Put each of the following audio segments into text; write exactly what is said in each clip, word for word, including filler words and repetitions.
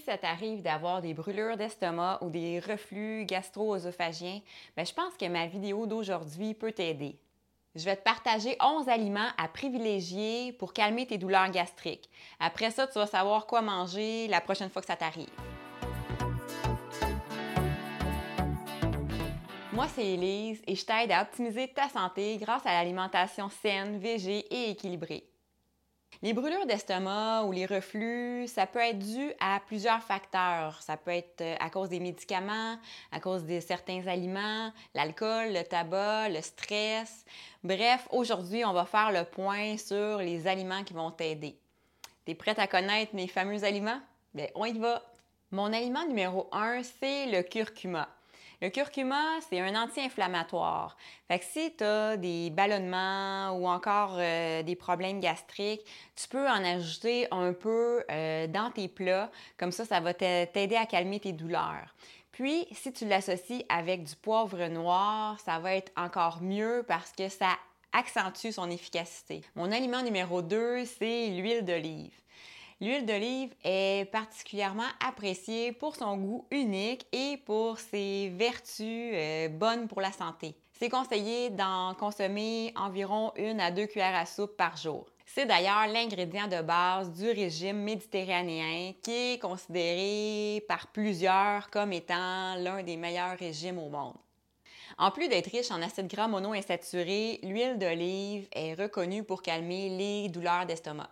si ça t'arrive d'avoir des brûlures d'estomac ou des reflux gastro-œsophagiens, bien, je pense que ma vidéo d'aujourd'hui peut t'aider. Je vais te partager onze aliments à privilégier pour calmer tes douleurs gastriques. Après ça, tu vas savoir quoi manger la prochaine fois que ça t'arrive. Moi, c'est Élise et je t'aide à optimiser ta santé grâce à l'alimentation saine, végé et équilibrée. Les brûlures d'estomac ou les reflux, ça peut être dû à plusieurs facteurs. Ça peut être à cause des médicaments, à cause de certains aliments, l'alcool, le tabac, le stress. Bref, aujourd'hui, on va faire le point sur les aliments qui vont t'aider. T'es prête à connaître mes fameux aliments? Bien, on y va! Mon aliment numéro un, c'est le curcuma. Le curcuma, c'est un anti-inflammatoire. Fait que si tu as des ballonnements ou encore euh, des problèmes gastriques, tu peux en ajouter un peu euh, dans tes plats. Comme ça, ça va t'aider à calmer tes douleurs. Puis, si tu l'associes avec du poivre noir, ça va être encore mieux parce que ça accentue son efficacité. Mon aliment numéro deux, c'est l'huile d'olive. L'huile d'olive est particulièrement appréciée pour son goût unique et pour ses vertus euh, bonnes pour la santé. C'est conseillé d'en consommer environ une à deux cuillères à soupe par jour. C'est d'ailleurs l'ingrédient de base du régime méditerranéen qui est considéré par plusieurs comme étant l'un des meilleurs régimes au monde. En plus d'être riche en acides gras monoinsaturés, l'huile d'olive est reconnue pour calmer les douleurs d'estomac.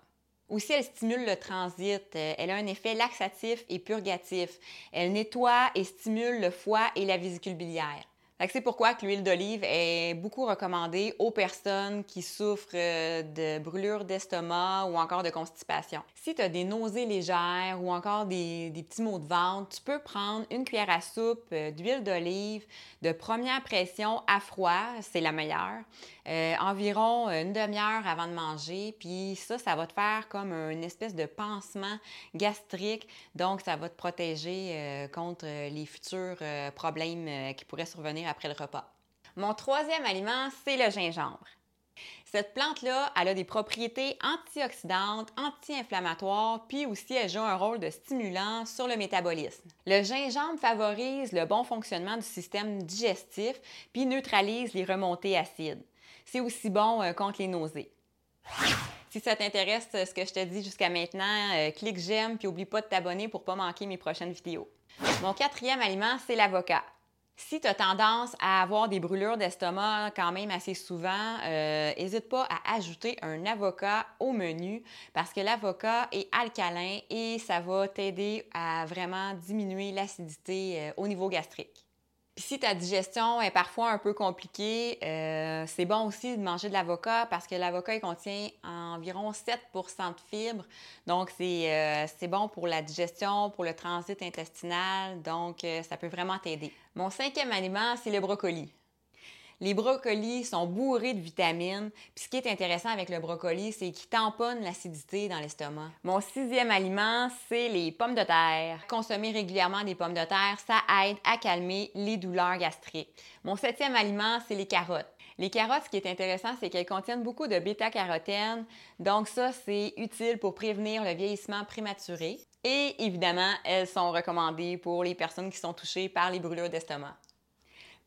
Aussi, elle stimule le transit. Elle a un effet laxatif et purgatif. Elle nettoie et stimule le foie et la vésicule biliaire. C'est pourquoi que l'huile d'olive est beaucoup recommandée aux personnes qui souffrent de brûlures d'estomac ou encore de constipation. Si tu as des nausées légères ou encore des, des petits maux de ventre, tu peux prendre une cuillère à soupe d'huile d'olive de première pression à froid, c'est la meilleure, euh, environ une demi-heure avant de manger. Puis ça, ça va te faire comme une espèce de pansement gastrique. Donc, ça va te protéger euh, contre les futurs euh, problèmes euh, qui pourraient survenir après le repas. Mon troisième aliment, c'est le gingembre. Cette plante-là, elle a des propriétés antioxydantes, anti-inflammatoires, puis aussi elle joue un rôle de stimulant sur le métabolisme. Le gingembre favorise le bon fonctionnement du système digestif, puis neutralise les remontées acides. C'est aussi bon euh, contre les nausées. Si ça t'intéresse ce que je te dis jusqu'à maintenant, euh, clique j'aime, puis n'oublie pas de t'abonner pour ne pas manquer mes prochaines vidéos. Mon quatrième aliment, c'est l'avocat. Si tu as tendance à avoir des brûlures d'estomac quand même assez souvent, euh, n'hésite pas à ajouter un avocat au menu parce que l'avocat est alcalin et ça va t'aider à vraiment diminuer l'acidité euh, au niveau gastrique. Puis si ta digestion est parfois un peu compliquée, euh, c'est bon aussi de manger de l'avocat parce que l'avocat il contient environ sept pour cent de fibres. Donc, c'est, euh, c'est bon pour la digestion, pour le transit intestinal. Donc, euh, ça peut vraiment t'aider. Mon cinquième aliment, c'est le brocoli. Les brocolis sont bourrés de vitamines. Puis ce qui est intéressant avec le brocoli, c'est qu'il tamponne l'acidité dans l'estomac. Mon sixième aliment, c'est les pommes de terre. Consommer régulièrement des pommes de terre, ça aide à calmer les douleurs gastriques. Mon septième aliment, c'est les carottes. Les carottes, ce qui est intéressant, c'est qu'elles contiennent beaucoup de bêta-carotène. Donc ça, c'est utile pour prévenir le vieillissement prématuré. Et évidemment, elles sont recommandées pour les personnes qui sont touchées par les brûlures d'estomac.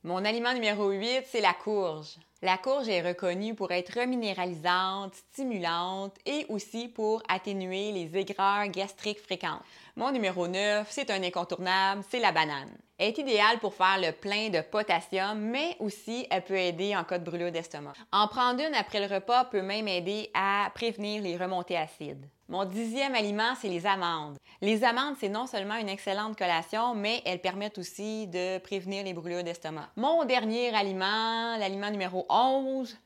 Mon aliment numéro huit, c'est la courge. La courge est reconnue pour être reminéralisante, stimulante et aussi pour atténuer les aigreurs gastriques fréquentes. Mon numéro neuf, c'est un incontournable, c'est la banane. Elle est idéale pour faire le plein de potassium, mais aussi elle peut aider en cas de brûlure d'estomac. En prendre une après le repas peut même aider à prévenir les remontées acides. Mon dixième aliment, c'est les amandes. Les amandes, c'est non seulement une excellente collation, mais elles permettent aussi de prévenir les brûlures d'estomac. Mon dernier aliment, l'aliment numéro onze,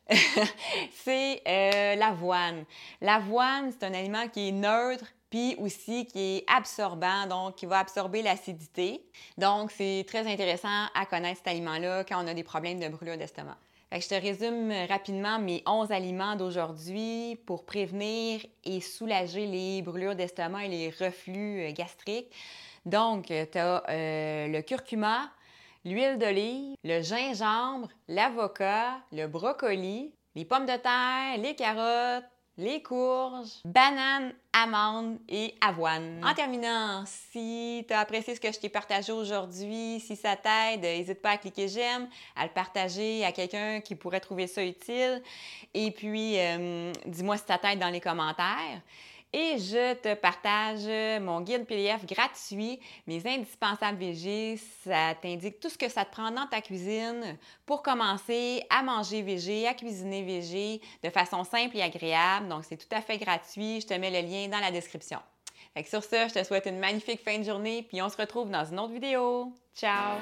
c'est euh, l'avoine. L'avoine, c'est un aliment qui est neutre, puis aussi qui est absorbant, donc qui va absorber l'acidité. Donc, c'est très intéressant à connaître cet aliment-là quand on a des problèmes de brûlure d'estomac. Fait que je te résume rapidement mes onze aliments d'aujourd'hui pour prévenir et soulager les brûlures d'estomac et les reflux gastriques. Donc, tu as euh, le curcuma, l'huile d'olive, le gingembre, l'avocat, le brocoli, les pommes de terre, les carottes, les courges, bananes, amandes et avoine. En terminant, si tu as apprécié ce que je t'ai partagé aujourd'hui, si ça t'aide, n'hésite pas à cliquer j'aime, à le partager à quelqu'un qui pourrait trouver ça utile. Et puis, euh, dis-moi si ça t'aide dans les commentaires. Et je te partage mon guide P D F gratuit, mes indispensables végés. Ça t'indique tout ce que ça te prend dans ta cuisine pour commencer à manger végé, à cuisiner végé de façon simple et agréable. Donc, c'est tout à fait gratuit. Je te mets le lien dans la description. Fait que sur ce, je te souhaite une magnifique fin de journée puis on se retrouve dans une autre vidéo. Ciao!